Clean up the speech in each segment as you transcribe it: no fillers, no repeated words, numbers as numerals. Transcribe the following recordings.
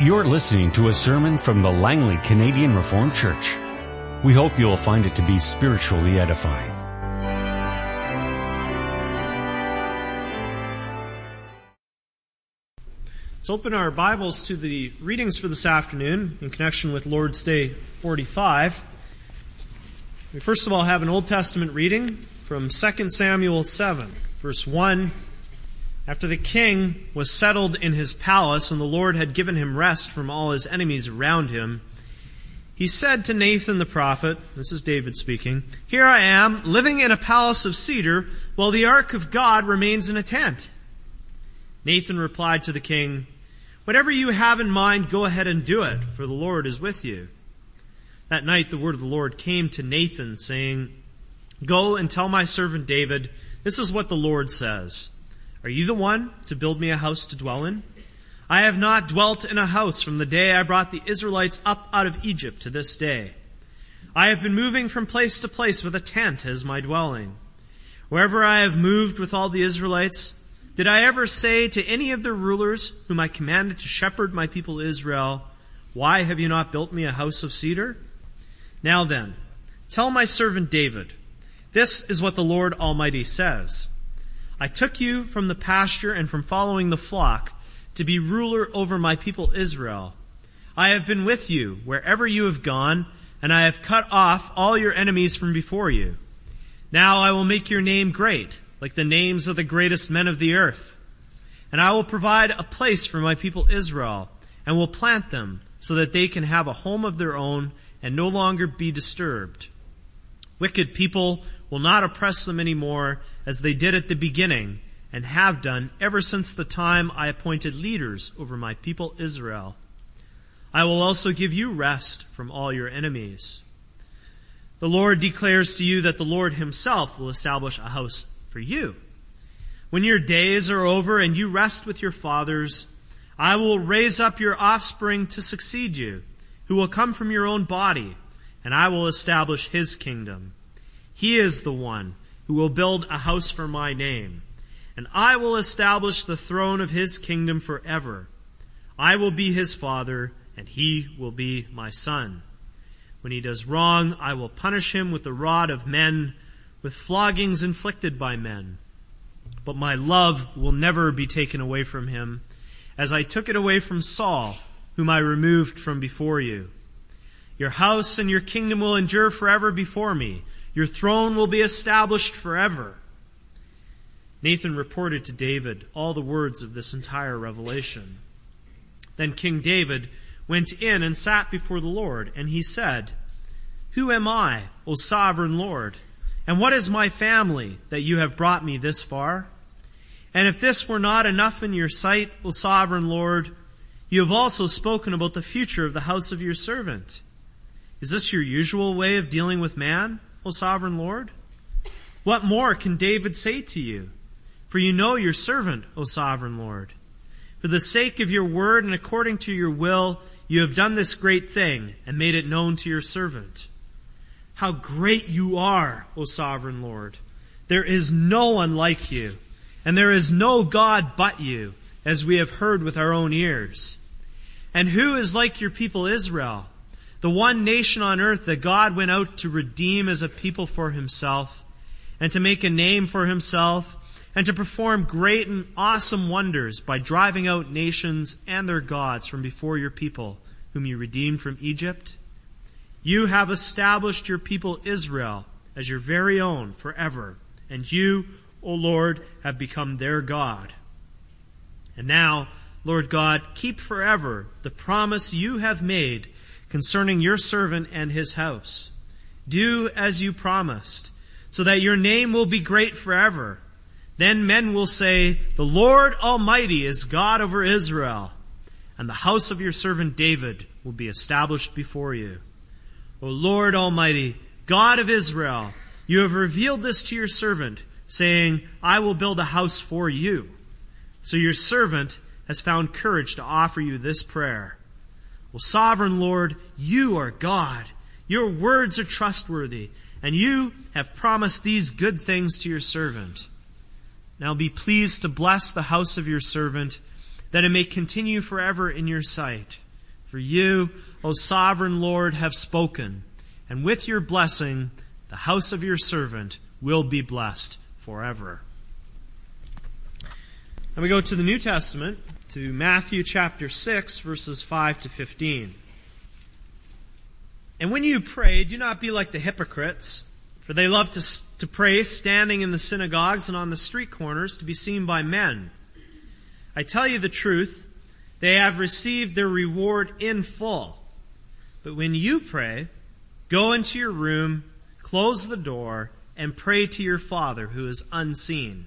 You're listening to a sermon from the Langley Canadian Reformed Church. We hope you'll find it to be spiritually edifying. Let's open our Bibles to the readings for this afternoon in connection with Lord's Day 45. We first of all have an Old Testament reading from 2 Samuel 7, verse 1. After the king was settled in his palace and the Lord had given him rest from all his enemies around him, he said to Nathan the prophet, this is David speaking, "Here I am, living in a palace of cedar, while the ark of God remains in a tent." Nathan replied to the king, "Whatever you have in mind, go ahead and do it, for the Lord is with you." That night the word of the Lord came to Nathan, saying, "Go and tell my servant David, this is what the Lord says. Are you the one to build me a house to dwell in? I have not dwelt in a house from the day I brought the Israelites up out of Egypt to this day. I have been moving from place to place with a tent as my dwelling. Wherever I have moved with all the Israelites, did I ever say to any of the rulers whom I commanded to shepherd my people Israel, 'Why have you not built me a house of cedar?' Now then, tell my servant David, this is what the Lord Almighty says. I took you from the pasture and from following the flock to be ruler over my people Israel. I have been with you wherever you have gone, and I have cut off all your enemies from before you. Now I will make your name great, like the names of the greatest men of the earth. And I will provide a place for my people Israel, and will plant them so that they can have a home of their own and no longer be disturbed. Wicked people will not oppress them anymore, as they did at the beginning and have done ever since the time I appointed leaders over my people Israel. I will also give you rest from all your enemies. The Lord declares to you that the Lord himself will establish a house for you. When your days are over and you rest with your fathers, I will raise up your offspring to succeed you, who will come from your own body, and I will establish his kingdom. He is the one who will build a house for my name, and I will establish the throne of his kingdom forever. I will be his father, and he will be my son. When he does wrong, I will punish him with the rod of men, with floggings inflicted by men. But my love will never be taken away from him, as I took it away from Saul, whom I removed from before you. Your house and your kingdom will endure forever before me. Your throne will be established forever." Nathan reported to David all the words of this entire revelation. Then King David went in and sat before the Lord, and he said, "Who am I, O sovereign Lord? And what is my family that you have brought me this far? And if this were not enough in your sight, O sovereign Lord, you have also spoken about the future of the house of your servant. Is this your usual way of dealing with man, O sovereign Lord? What more can David say to you? For you know your servant, O sovereign Lord. For the sake of your word and according to your will, you have done this great thing and made it known to your servant. How great you are, O sovereign Lord! There is no one like you, and there is no God but you, as we have heard with our own ears. And who is like your people Israel, the one nation on earth that God went out to redeem as a people for himself, and to make a name for himself, and to perform great and awesome wonders by driving out nations and their gods from before your people, whom you redeemed from Egypt? You have established your people Israel as your very own forever, and you, O Lord, have become their God. And now, Lord God, keep forever the promise you have made concerning your servant and his house. Do as you promised, so that your name will be great forever. Then men will say, 'The Lord Almighty is God over Israel,' and the house of your servant David will be established before you. O Lord Almighty, God of Israel, you have revealed this to your servant, saying, 'I will build a house for you.' So your servant has found courage to offer you this prayer. O sovereign Lord, you are God. Your words are trustworthy, and you have promised these good things to your servant. Now be pleased to bless the house of your servant, that it may continue forever in your sight. For you, O sovereign Lord, have spoken, and with your blessing the house of your servant will be blessed forever. And we go to the New Testament, to Matthew chapter 6, verses 5 to 15. And when you pray, do not be like the hypocrites, for they love to pray standing in the synagogues and on the street corners to be seen by men. I tell you the truth, they have received their reward in full. But when you pray, go into your room, close the door, and pray to your Father who is unseen.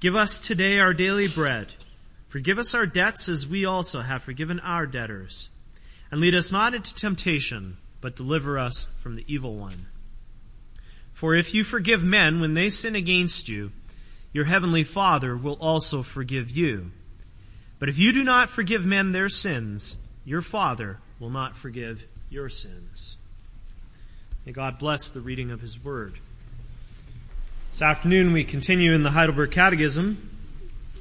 Give us today our daily bread. Forgive us our debts as we also have forgiven our debtors. And lead us not into temptation, but deliver us from the evil one. For if you forgive men when they sin against you, your heavenly Father will also forgive you. But if you do not forgive men their sins, your Father will not forgive your sins. May God bless the reading of His Word. This afternoon we continue in the Heidelberg Catechism.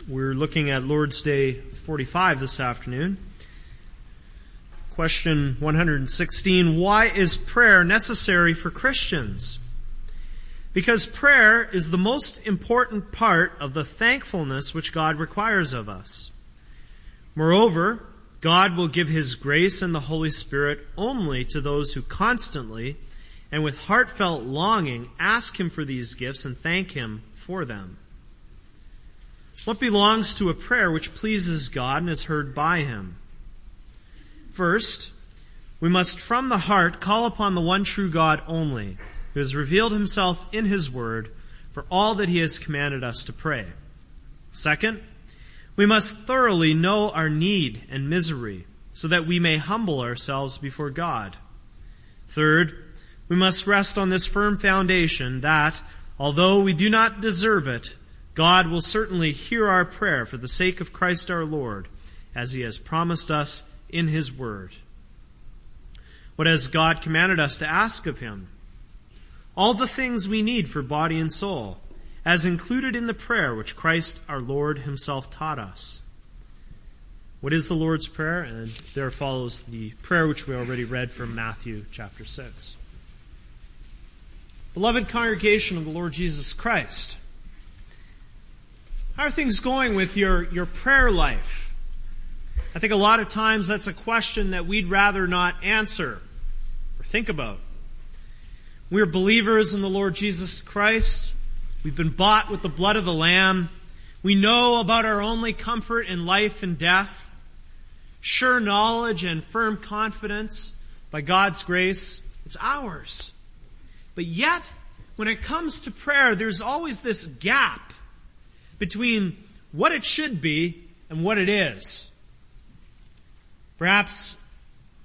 We're looking at Lord's Day 45 this afternoon. Question 116, why is prayer necessary for Christians? Because prayer is the most important part of the thankfulness which God requires of us. Moreover, God will give His grace and the Holy Spirit only to those who constantly and with heartfelt longing ask Him for these gifts and thank Him for them. What belongs to a prayer which pleases God and is heard by Him? First, we must from the heart call upon the one true God only, who has revealed Himself in His Word for all that He has commanded us to pray. Second, we must thoroughly know our need and misery, so that we may humble ourselves before God. Third, we must rest on this firm foundation that, although we do not deserve it, God will certainly hear our prayer for the sake of Christ our Lord, as He has promised us in His Word. What has God commanded us to ask of Him? All the things we need for body and soul, as included in the prayer which Christ our Lord Himself taught us. What is the Lord's Prayer? And there follows the prayer which we already read from Matthew chapter 6. Beloved congregation of the Lord Jesus Christ, how are things going with your prayer life? I think a lot of times that's a question that we'd rather not answer or think about. We're believers in the Lord Jesus Christ. We've been bought with the blood of the Lamb. We know about our only comfort in life and death. Sure knowledge and firm confidence by God's grace, it's ours. But yet, when it comes to prayer, there's always this gap between what it should be and what it is. Perhaps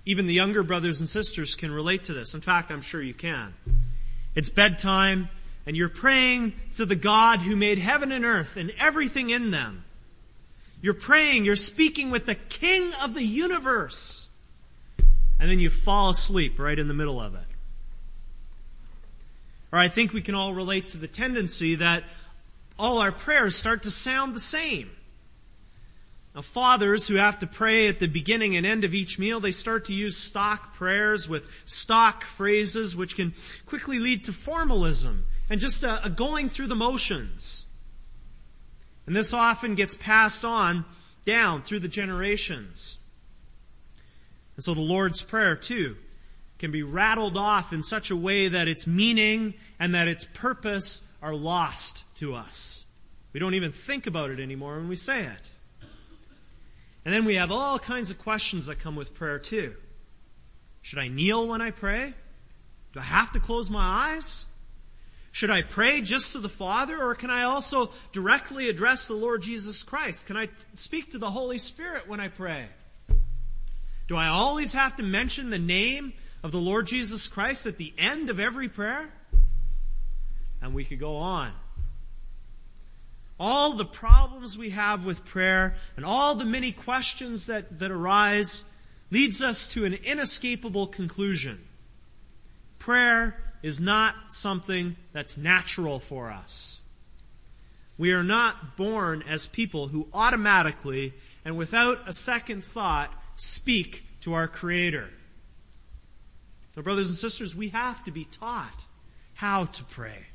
even the younger brothers and sisters can relate to this. In fact, I'm sure you can. It's bedtime. And you're praying to the God who made heaven and earth and everything in them. You're praying, you're speaking with the King of the universe. And then you fall asleep right in the middle of it. Or I think we can all relate to the tendency that all our prayers start to sound the same. Now, fathers who have to pray at the beginning and end of each meal, they start to use stock prayers with stock phrases, which can quickly lead to formalism. And just a going through the motions. And this often gets passed on down through the generations. And so the Lord's Prayer, too, can be rattled off in such a way that its meaning and that its purpose are lost to us. We don't even think about it anymore when we say it. And then we have all kinds of questions that come with prayer, too. Should I kneel when I pray? Do I have to close my eyes? Should I pray just to the Father, or can I also directly address the Lord Jesus Christ? Can I speak to the Holy Spirit when I pray? Do I always have to mention the name of the Lord Jesus Christ at the end of every prayer? And we could go on. All the problems we have with prayer and all the many questions that arise leads us to an inescapable conclusion. Prayer is not something that's natural for us. We are not born as people who automatically and without a second thought speak to our Creator. Now, brothers and sisters, we have to be taught how to pray.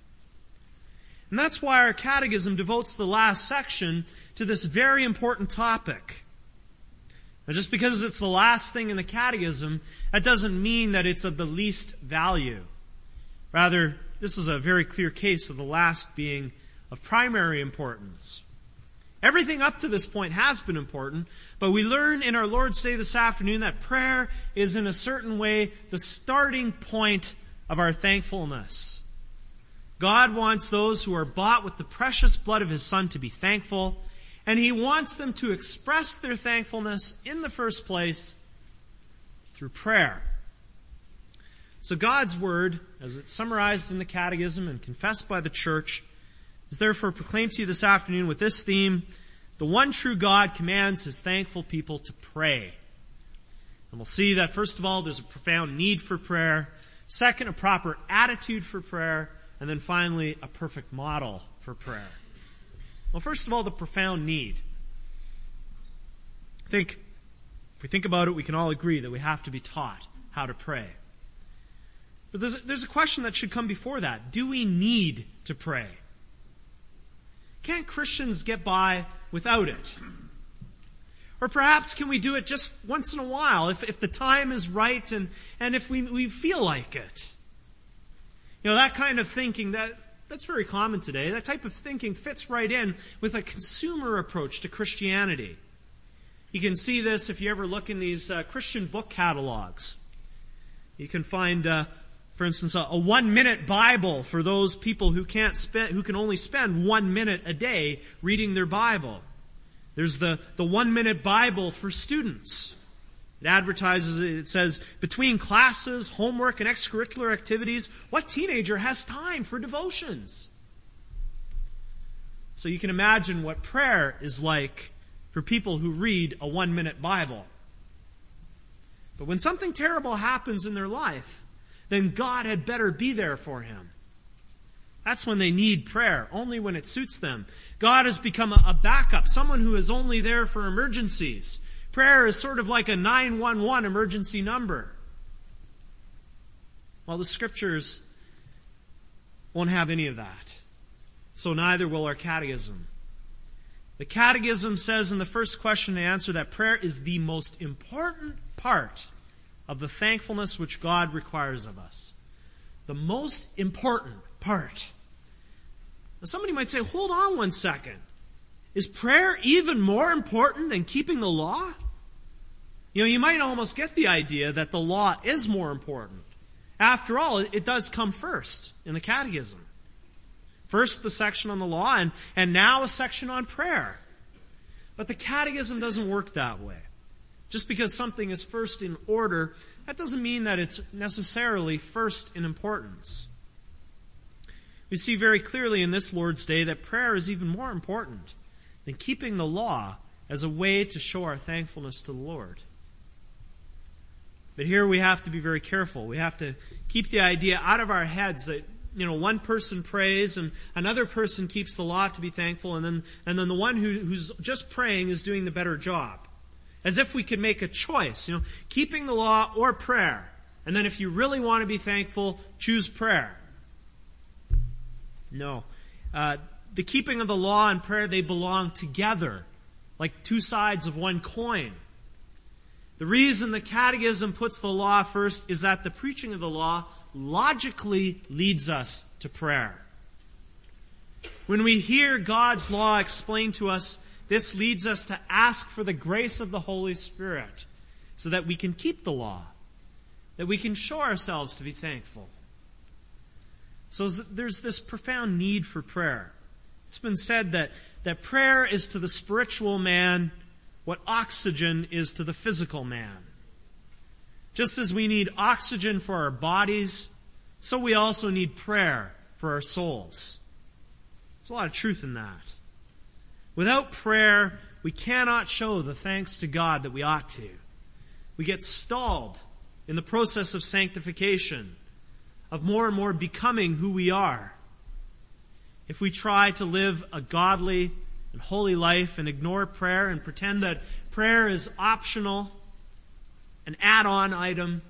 And that's why our catechism devotes the last section to this very important topic. Now, just because it's the last thing in the catechism, that doesn't mean that it's of the least value. Rather, this is a very clear case of the last being of primary importance. Everything up to this point has been important, but we learn in our Lord's Day this afternoon that prayer is in a certain way the starting point of our thankfulness. God wants those who are bought with the precious blood of His Son to be thankful, and He wants them to express their thankfulness in the first place through prayer. So God's Word, as it's summarized in the Catechism and confessed by the Church, is therefore proclaimed to you this afternoon with this theme: the one true God commands His thankful people to pray. And we'll see that, first of all, there's a profound need for prayer. Second, a proper attitude for prayer. And then finally, a perfect model for prayer. Well, first of all, the profound need. I think, if we think about it, we can all agree that we have to be taught how to pray. But there's a question that should come before that. Do we need to pray? Can't Christians get by without it? Or perhaps can we do it just once in a while if the time is right and if we feel like it? You know, that kind of thinking, that's very common today. That type of thinking fits right in with a consumer approach to Christianity. You can see this if you ever look in these Christian book catalogs. You can find, for instance, a one-minute Bible for those people who can only spend 1 minute a day reading their Bible. There's the one-minute Bible for students. It advertises, it says, between classes, homework, and extracurricular activities, what teenager has time for devotions? So you can imagine what prayer is like for people who read a one-minute Bible. But when something terrible happens in their life, then God had better be there for him. That's when they need prayer, only when it suits them. God has become a backup, someone who is only there for emergencies. Prayer is sort of like a 911 emergency number. Well, the Scriptures won't have any of that. So neither will our Catechism. The Catechism says in the first question and answer that prayer is the most important part of the thankfulness which God requires of us. The most important part. Now, somebody might say, hold on 1 second. Is prayer even more important than keeping the law? You know, you might almost get the idea that the law is more important. After all, it does come first in the Catechism. First, the section on the law, and now a section on prayer. But the Catechism doesn't work that way. Just because something is first in order, that doesn't mean that it's necessarily first in importance. We see very clearly in this Lord's Day that prayer is even more important than keeping the law as a way to show our thankfulness to the Lord. But here we have to be very careful. We have to keep the idea out of our heads that, you know, one person prays and another person keeps the law to be thankful, and then the one who's just praying is doing the better job. As if we could make a choice, you know, keeping the law or prayer. And then if you really want to be thankful, choose prayer. No. The keeping of the law and prayer, they belong together, like two sides of one coin. The reason the Catechism puts the law first is that the preaching of the law logically leads us to prayer. When we hear God's law explained to us, this leads us to ask for the grace of the Holy Spirit so that we can keep the law, that we can show ourselves to be thankful. So there's this profound need for prayer. It's been said that prayer is to the spiritual man what oxygen is to the physical man. Just as we need oxygen for our bodies, so we also need prayer for our souls. There's a lot of truth in that. Without prayer, we cannot show the thanks to God that we ought to. We get stalled in the process of sanctification, of more and more becoming who we are. If we try to live a godly and holy life and ignore prayer and pretend that prayer is optional, an add-on item,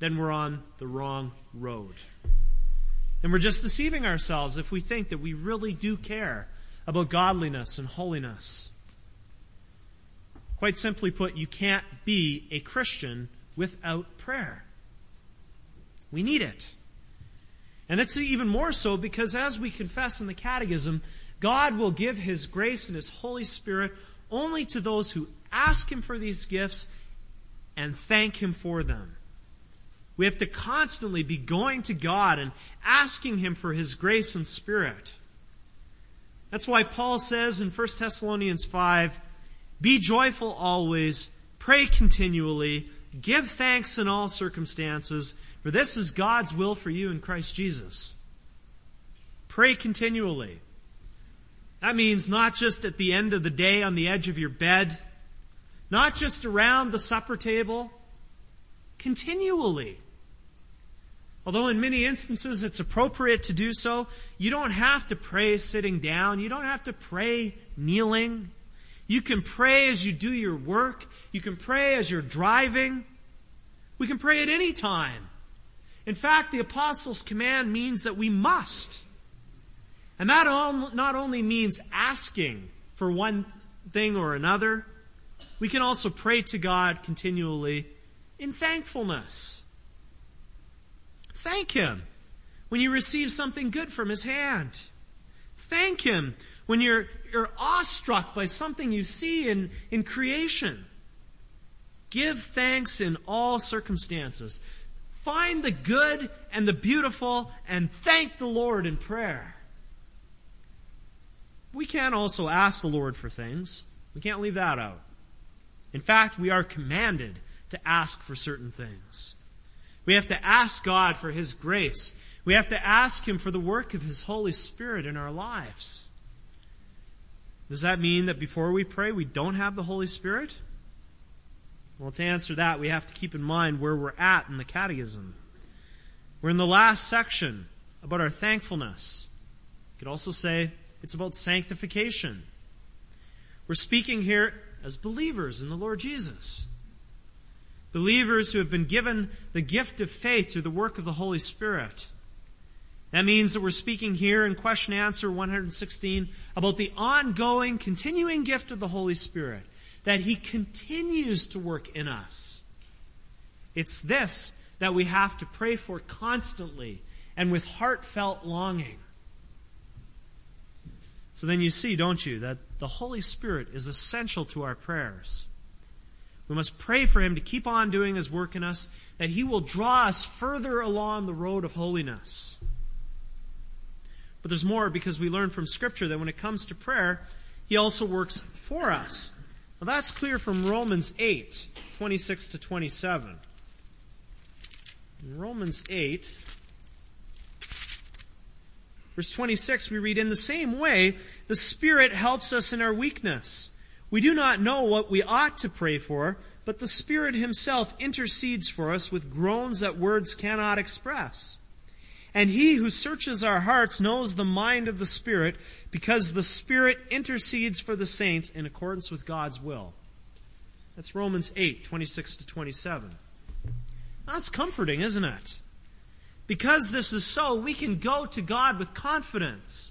then we're on the wrong road. And we're just deceiving ourselves if we think that we really do care about godliness and holiness. Quite simply put, you can't be a Christian without prayer. We need it. And that's even more so because as we confess in the Catechism, God will give His grace and His Holy Spirit only to those who ask Him for these gifts and thank Him for them. We have to constantly be going to God and asking Him for His grace and Spirit. That's why Paul says in 1 Thessalonians 5, "Be joyful always, pray continually, give thanks in all circumstances, for this is God's will for you in Christ Jesus." Pray continually. That means not just at the end of the day on the edge of your bed, not just around the supper table, continually. Although in many instances it's appropriate to do so, you don't have to pray sitting down. You don't have to pray kneeling. You can pray as you do your work. You can pray as you're driving. We can pray at any time. In fact, the Apostles' command means that we must. And that not only means asking for one thing or another, we can also pray to God continually in thankfulness. Thank Him when you receive something good from His hand. Thank Him when you're awestruck by something you see in creation. Give thanks in all circumstances. Find the good and the beautiful and thank the Lord in prayer. We can also ask the Lord for things. We can't leave that out. In fact, we are commanded to ask for certain things. We have to ask God for His grace. We have to ask Him for the work of His Holy Spirit in our lives. Does that mean that before we pray, we don't have the Holy Spirit? Well, to answer that, we have to keep in mind where we're at in the Catechism. We're in the last section about our thankfulness. You could also say it's about sanctification. We're speaking here as believers in the Lord Jesus. Believers who have been given the gift of faith through the work of the Holy Spirit. That means that we're speaking here in question answer 116 about the ongoing, continuing gift of the Holy Spirit, that He continues to work in us. It's this that we have to pray for constantly and with heartfelt longing. So then you see, don't you, that the Holy Spirit is essential to our prayers. We must pray for Him to keep on doing His work in us, that He will draw us further along the road of holiness. But there's more, because we learn from Scripture that when it comes to prayer, He also works for us. Well, that's clear from Romans 8, 26 to 27. In Romans 8, verse 26, we read, "In the same way, the Spirit helps us in our weakness. We do not know what we ought to pray for, but the Spirit Himself intercedes for us with groans that words cannot express. And He who searches our hearts knows the mind of the Spirit, because the Spirit intercedes for the saints in accordance with God's will." That's Romans 8, 26 to 27. That's comforting, isn't it? Because this is so, we can go to God with confidence.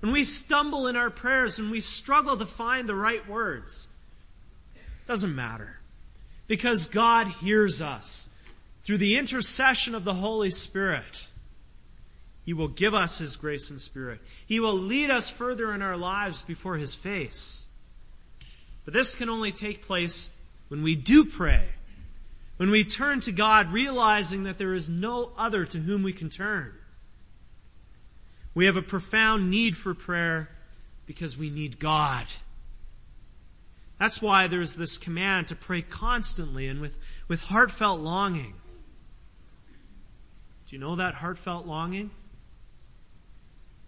When we stumble in our prayers and we struggle to find the right words, it doesn't matter. Because God hears us through the intercession of the Holy Spirit. He will give us His grace and Spirit. He will lead us further in our lives before His face. But this can only take place when we do pray, when we turn to God, realizing that there is no other to whom we can turn. We have a profound need for prayer because we need God. That's why there's this command to pray constantly and with heartfelt longing. Do you know that heartfelt longing?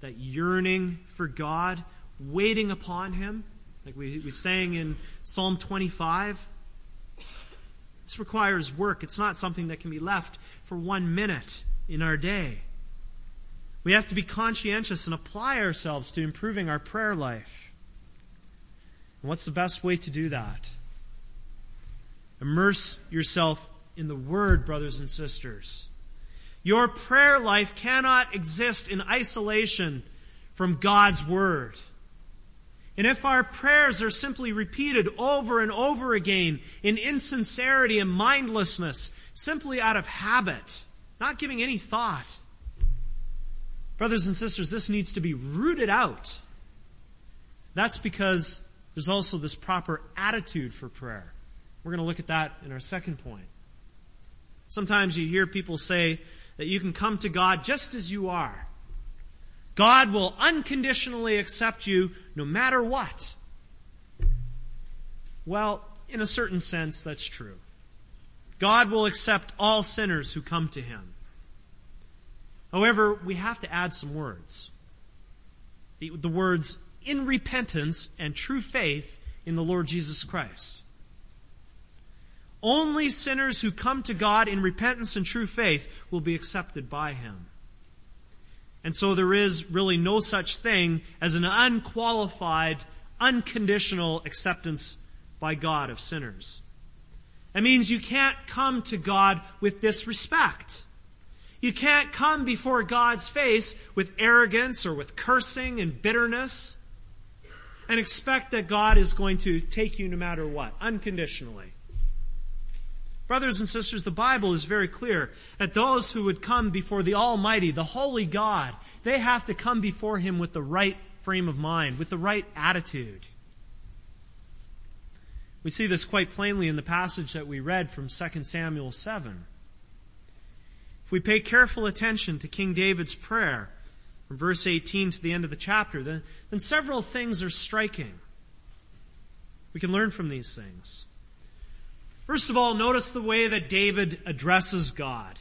That yearning for God, waiting upon Him, like we sang in Psalm 25. This requires work. It's not something that can be left for 1 minute in our day. We have to be conscientious and apply ourselves to improving our prayer life. And what's the best way to do that? Immerse yourself in the Word, brothers and sisters. Your prayer life cannot exist in isolation from God's Word. And if our prayers are simply repeated over and over again in insincerity and mindlessness, simply out of habit, not giving any thought, brothers and sisters, this needs to be rooted out. That's because there's also this proper attitude for prayer. We're going to look at that in our second point. Sometimes you hear people say that you can come to God just as you are. God will unconditionally accept you no matter what. Well, in a certain sense, that's true. God will accept all sinners who come to Him. However, we have to add some words. The words, in repentance and true faith in the Lord Jesus Christ. Only sinners who come to God in repentance and true faith will be accepted by Him. And so there is really no such thing as an unqualified, unconditional acceptance by God of sinners. That means you can't come to God with disrespect. You can't come before God's face with arrogance or with cursing and bitterness and expect that God is going to take you no matter what, unconditionally. Brothers and sisters, the Bible is very clear that those who would come before the Almighty, the Holy God, they have to come before Him with the right frame of mind, with the right attitude. We see this quite plainly in the passage that we read from 2 Samuel 7. If we pay careful attention to King David's prayer, from verse 18 to the end of the chapter, then several things are striking. We can learn from these things. First of all, notice the way that David addresses God.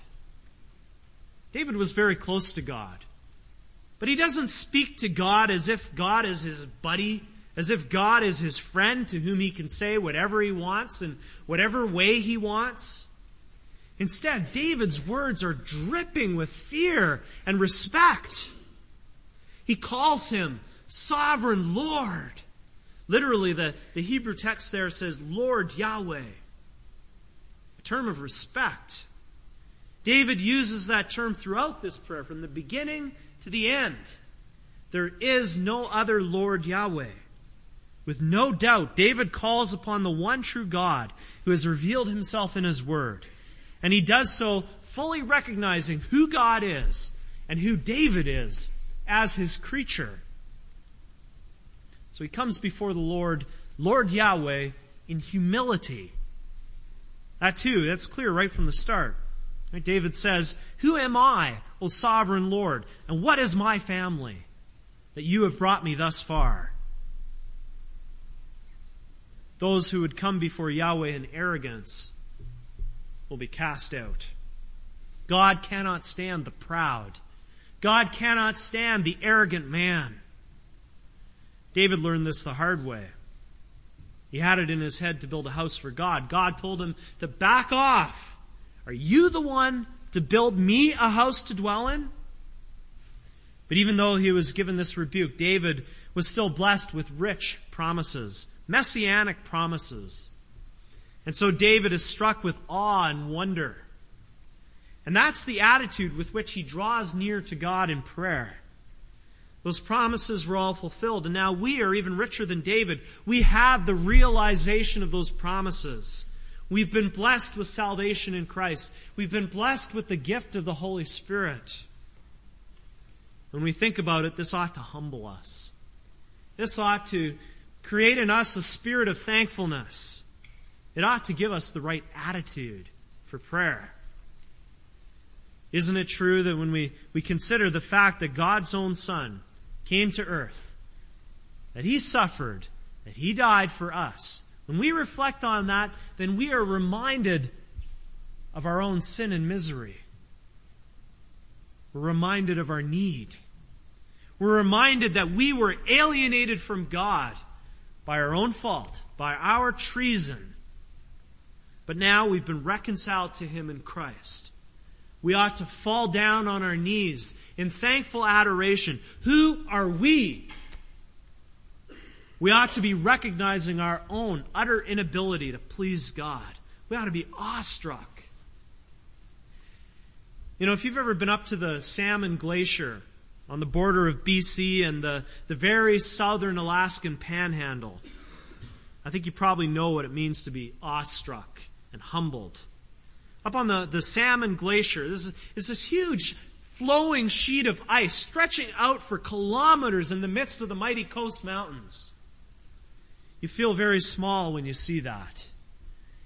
David was very close to God. But he doesn't speak to God as if God is his buddy, as if God is his friend to whom he can say whatever he wants and whatever way he wants. Instead, David's words are dripping with fear and respect. He calls Him Sovereign Lord. Literally, the Hebrew text there says, Lord Yahweh. Term of respect. David uses that term throughout this prayer, from the beginning to the end. There is no other Lord Yahweh. With no doubt, David calls upon the one true God who has revealed Himself in His Word. And he does so fully recognizing who God is and who David is as His creature. So he comes before the Lord, Lord Yahweh, in humility. That too, that's clear right from the start. David says, Who am I, O Sovereign Lord, and what is my family that You have brought me thus far? Those who would come before Yahweh in arrogance will be cast out. God cannot stand the proud. God cannot stand the arrogant man. David learned this the hard way. He had it in his head to build a house for God. God told him to back off. Are you the one to build me a house to dwell in? But even though he was given this rebuke, David was still blessed with rich promises, messianic promises. And so David is struck with awe and wonder. And that's the attitude with which he draws near to God in prayer. Those promises were all fulfilled, and now we are even richer than David. We have the realization of those promises. We've been blessed with salvation in Christ. We've been blessed with the gift of the Holy Spirit. When we think about it, this ought to humble us. This ought to create in us a spirit of thankfulness. It ought to give us the right attitude for prayer. Isn't it true that when we consider the fact that God's own Son came to earth, that He suffered, that He died for us, When we reflect on that, then we are reminded of our own sin and misery. We're reminded of our need. We're reminded that we were alienated from God by our own fault, by our treason. But now we've been reconciled to Him in Christ. We ought to fall down on our knees in thankful adoration. Who are we? We ought to be recognizing our own utter inability to please God. We ought to be awestruck. You know, if you've ever been up to the Salmon Glacier on the border of BC and the very southern Alaskan panhandle, I think you probably know what it means to be awestruck and humbled. Up on the Salmon Glacier, this is this huge flowing sheet of ice stretching out for kilometers in the midst of the mighty coast mountains. You feel very small when you see that.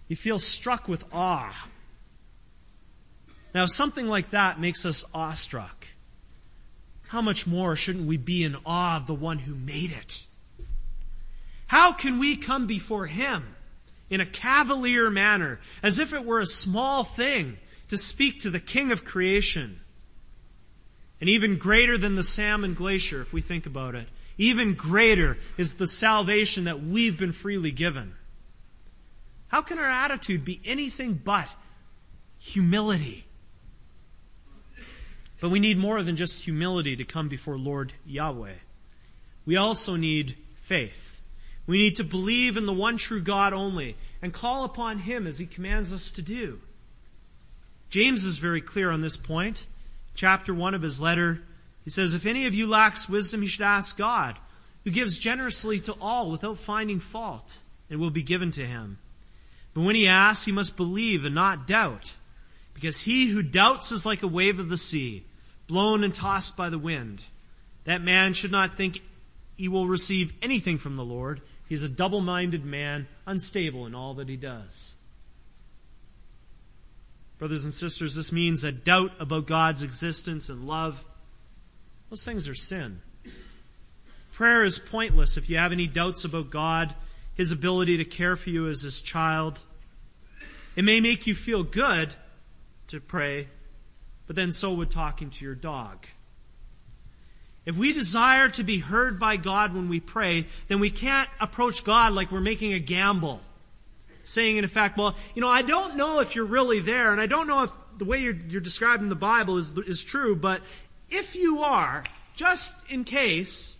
You feel struck with awe. Now, something like that makes us awestruck. How much more shouldn't we be in awe of the one who made it? How can we come before Him in a cavalier manner, as if it were a small thing to speak to the King of creation? And even greater than the Salmon Glacier, if we think about it, even greater is the salvation that we've been freely given. How can our attitude be anything but humility? But we need more than just humility to come before Lord Yahweh. We also need faith. We need to believe in the one true God only and call upon Him as He commands us to do. James is very clear on this point. Chapter 1 of his letter, he says, "If any of you lacks wisdom, he should ask God, who gives generously to all without finding fault, and will be given to him. But when he asks, he must believe and not doubt, because he who doubts is like a wave of the sea, blown and tossed by the wind. That man should not think he will receive anything from the Lord. He's a double-minded man, unstable in all that he does." Brothers and sisters, this means that doubt about God's existence and love, those things are sin. Prayer is pointless if you have any doubts about God, His ability to care for you as His child. It may make you feel good to pray, but then so would talking to your dog. If we desire to be heard by God when we pray, then we can't approach God like we're making a gamble, saying in effect, well, you know, I don't know if you're really there, and I don't know if the way you're described in the Bible is true, but if you are, just in case,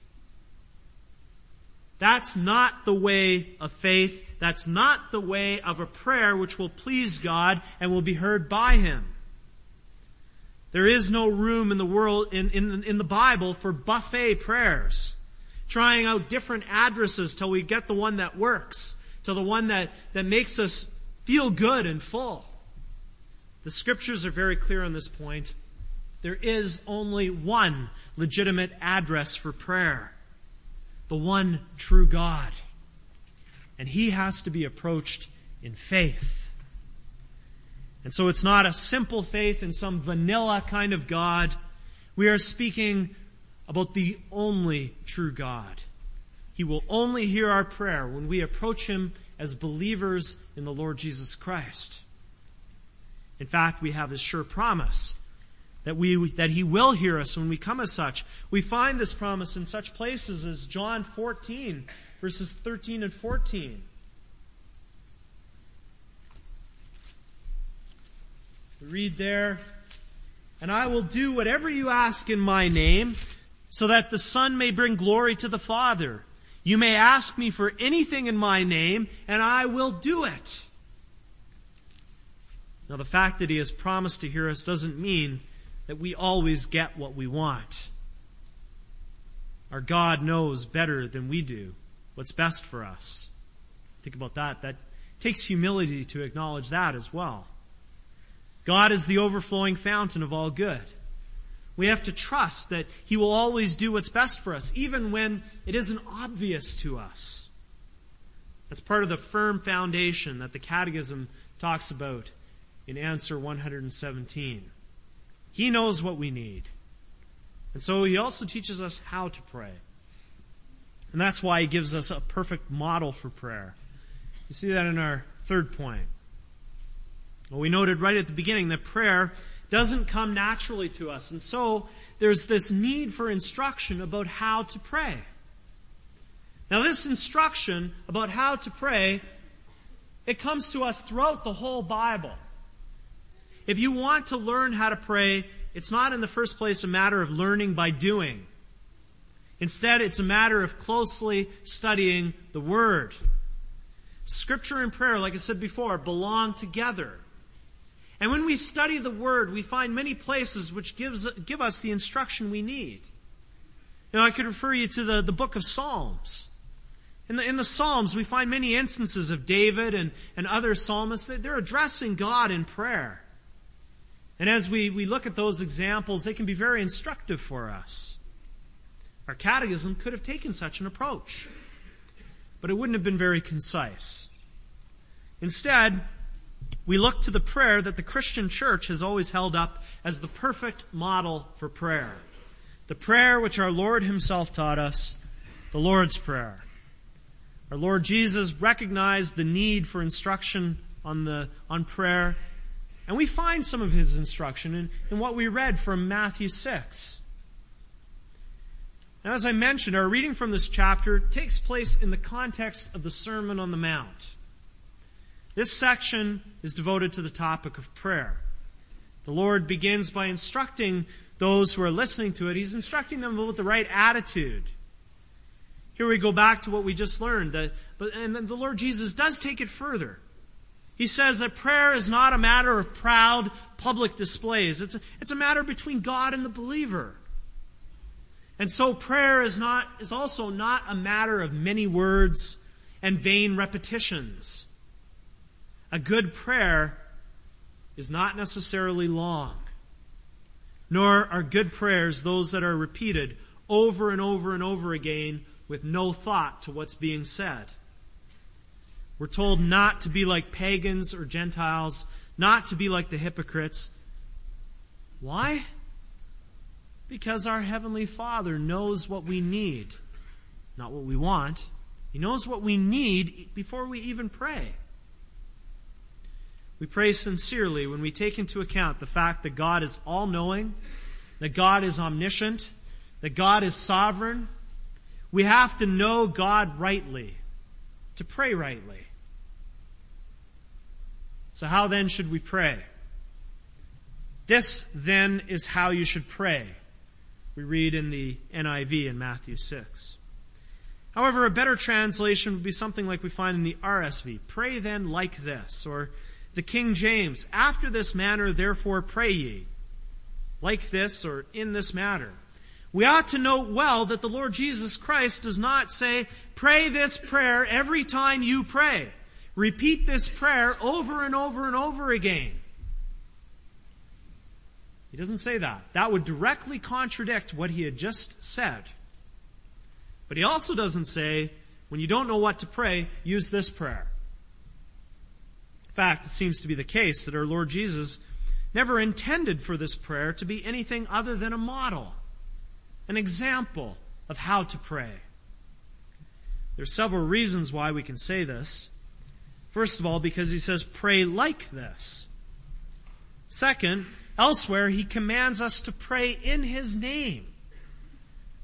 that's not the way of faith. That's not the way of a prayer which will please God and will be heard by Him. There is no room in the world, in the Bible, for buffet prayers, trying out different addresses till we get the one that works, till the one that makes us feel good and full. The Scriptures are very clear on this point. There is only one legitimate address for prayer, the one true God. And He has to be approached in faith. And so it's not a simple faith in some vanilla kind of God. We are speaking about the only true God. He will only hear our prayer when we approach Him as believers in the Lord Jesus Christ. In fact, we have His sure promise that He will hear us when we come as such. We find this promise in such places as John 14, verses 13 and 14. We read there, "And I will do whatever you ask in my name, so that the Son may bring glory to the Father. You may ask me for anything in my name, and I will do it." Now, the fact that He has promised to hear us doesn't mean that we always get what we want. Our God knows better than we do what's best for us. Think about that. That takes humility to acknowledge that as well. God is the overflowing fountain of all good. We have to trust that He will always do what's best for us, even when it isn't obvious to us. That's part of the firm foundation that the Catechism talks about in answer 117. He knows what we need. And so He also teaches us how to pray. And that's why He gives us a perfect model for prayer. You see that in our third point. Well, we noted right at the beginning that prayer doesn't come naturally to us. And so there's this need for instruction about how to pray. Now this instruction about how to pray, it comes to us throughout the whole Bible. If you want to learn how to pray, it's not in the first place a matter of learning by doing. Instead, it's a matter of closely studying the Word. Scripture and prayer, like I said before, belong together. And when we study the Word, we find many places which give us the instruction we need. Now, I could refer you to the book of Psalms. In the Psalms, we find many instances of David and other psalmists. They're addressing God in prayer. And as we look at those examples, they can be very instructive for us. Our catechism could have taken such an approach, but it wouldn't have been very concise. Instead, we look to the prayer that the Christian church has always held up as the perfect model for prayer. The prayer which our Lord himself taught us, the Lord's Prayer. Our Lord Jesus recognized the need for instruction on prayer, and we find some of his instruction in what we read from Matthew 6. Now, as I mentioned, our reading from this chapter takes place in the context of the Sermon on the Mount. This section is devoted to the topic of prayer. The Lord begins by instructing those who are listening to it. He's instructing them about the right attitude. Here we go back to what we just learned. And then the Lord Jesus does take it further. He says that prayer is not a matter of proud public displays. It's a matter between God and the believer. And so prayer is also not a matter of many words and vain repetitions. A good prayer is not necessarily long, nor are good prayers those that are repeated over and over and over again with no thought to what's being said. We're told not to be like pagans or Gentiles, not to be like the hypocrites. Why? Because our Heavenly Father knows what we need, not what we want. He knows what we need before we even pray. We pray sincerely when we take into account the fact that God is all-knowing, that God is omniscient, that God is sovereign. We have to know God rightly, to pray rightly. So how then should we pray? This then is how you should pray. We read in the NIV in Matthew 6. However, a better translation would be something like we find in the RSV. Pray then like this. Or the King James. After this manner, therefore, pray ye. Like this or in this manner. We ought to note well that the Lord Jesus Christ does not say, pray this prayer every time you pray. Repeat this prayer over and over and over again. He doesn't say that. That would directly contradict what he had just said. But he also doesn't say, when you don't know what to pray, use this prayer. In fact, it seems to be the case that our Lord Jesus never intended for this prayer to be anything other than a model, an example of how to pray. There are several reasons why we can say this. First of all, because he says, pray like this. Second, elsewhere, he commands us to pray in his name.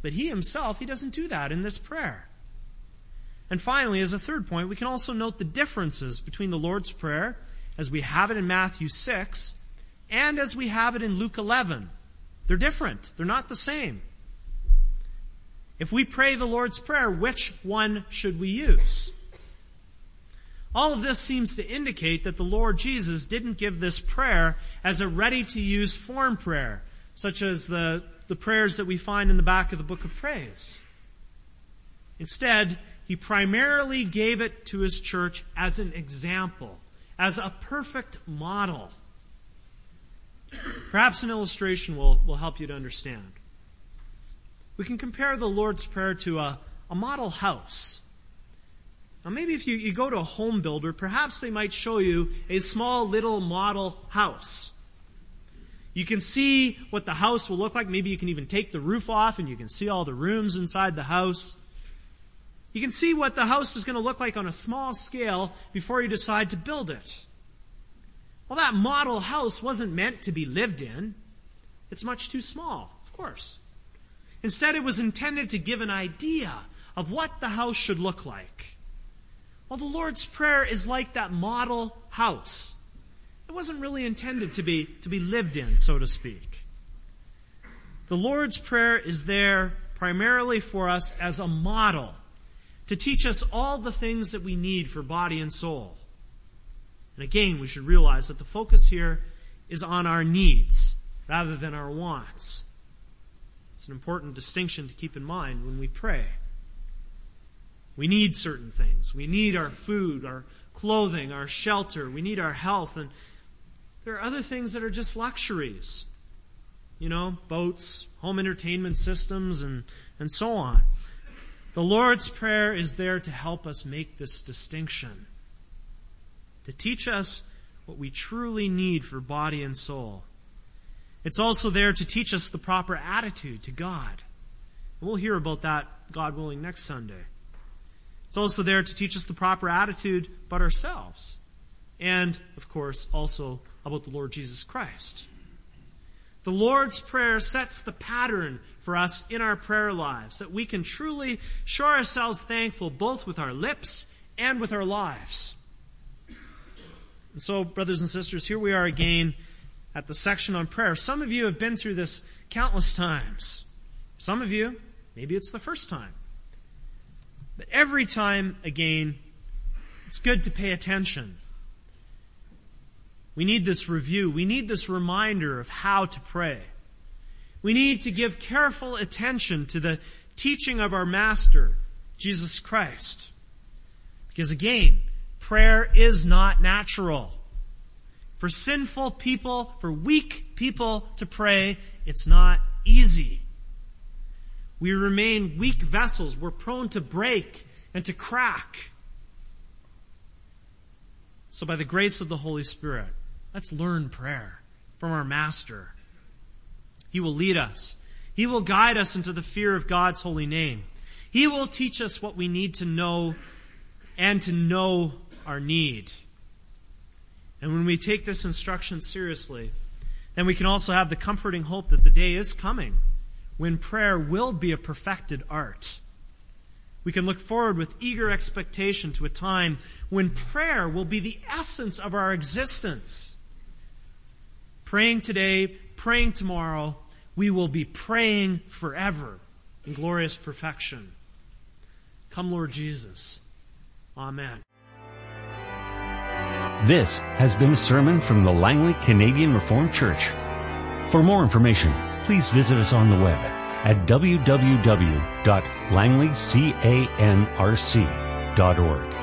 But he himself, he doesn't do that in this prayer. And finally, as a third point, we can also note the differences between the Lord's Prayer, as we have it in Matthew 6, and as we have it in Luke 11. They're different. They're not the same. If we pray the Lord's Prayer, which one should we use? All of this seems to indicate that the Lord Jesus didn't give this prayer as a ready-to-use form prayer, such as the prayers that we find in the back of the Book of Praise. Instead, he primarily gave it to his church as an example, as a perfect model. Perhaps an illustration will help you to understand. We can compare the Lord's Prayer to a model house. Now, maybe if you go to a home builder, perhaps they might show you a small little model house. You can see what the house will look like. Maybe you can even take the roof off and you can see all the rooms inside the house. You can see what the house is going to look like on a small scale before you decide to build it. Well, that model house wasn't meant to be lived in. It's much too small, of course. Instead, it was intended to give an idea of what the house should look like. Well, the Lord's Prayer is like that model house. It wasn't really intended to be lived in, so to speak. The Lord's Prayer is there primarily for us as a model to teach us all the things that we need for body and soul. And again, we should realize that the focus here is on our needs rather than our wants. It's an important distinction to keep in mind when we pray. We need certain things. We need our food, our clothing, our shelter. We need our health. And there are other things that are just luxuries. You know, boats, home entertainment systems, and so on. The Lord's Prayer is there to help us make this distinction, to teach us what we truly need for body and soul. It's also there to teach us the proper attitude to God. And we'll hear about that, God willing, next Sunday. It's also there to teach us the proper attitude about ourselves. And, of course, also about the Lord Jesus Christ. The Lord's Prayer sets the pattern for us in our prayer lives, that we can truly show ourselves thankful both with our lips and with our lives. And so, brothers and sisters, here we are again at the section on prayer. Some of you have been through this countless times. Some of you, maybe it's the first time. But every time, again, it's good to pay attention. We need this review. We need this reminder of how to pray. We need to give careful attention to the teaching of our Master, Jesus Christ. Because again, prayer is not natural. For sinful people, for weak people to pray, it's not easy. We remain weak vessels. We're prone to break and to crack. So by the grace of the Holy Spirit, let's learn prayer from our Master. He will lead us. He will guide us into the fear of God's holy name. He will teach us what we need to know and to know our need. And when we take this instruction seriously, then we can also have the comforting hope that the day is coming when prayer will be a perfected art. We can look forward with eager expectation to a time when prayer will be the essence of our existence. Praying today, praying tomorrow, we will be praying forever in glorious perfection. Come, Lord Jesus. Amen. This has been a sermon from the Langley Canadian Reformed Church. For more information, please visit us on the web at www.langleycanrc.org.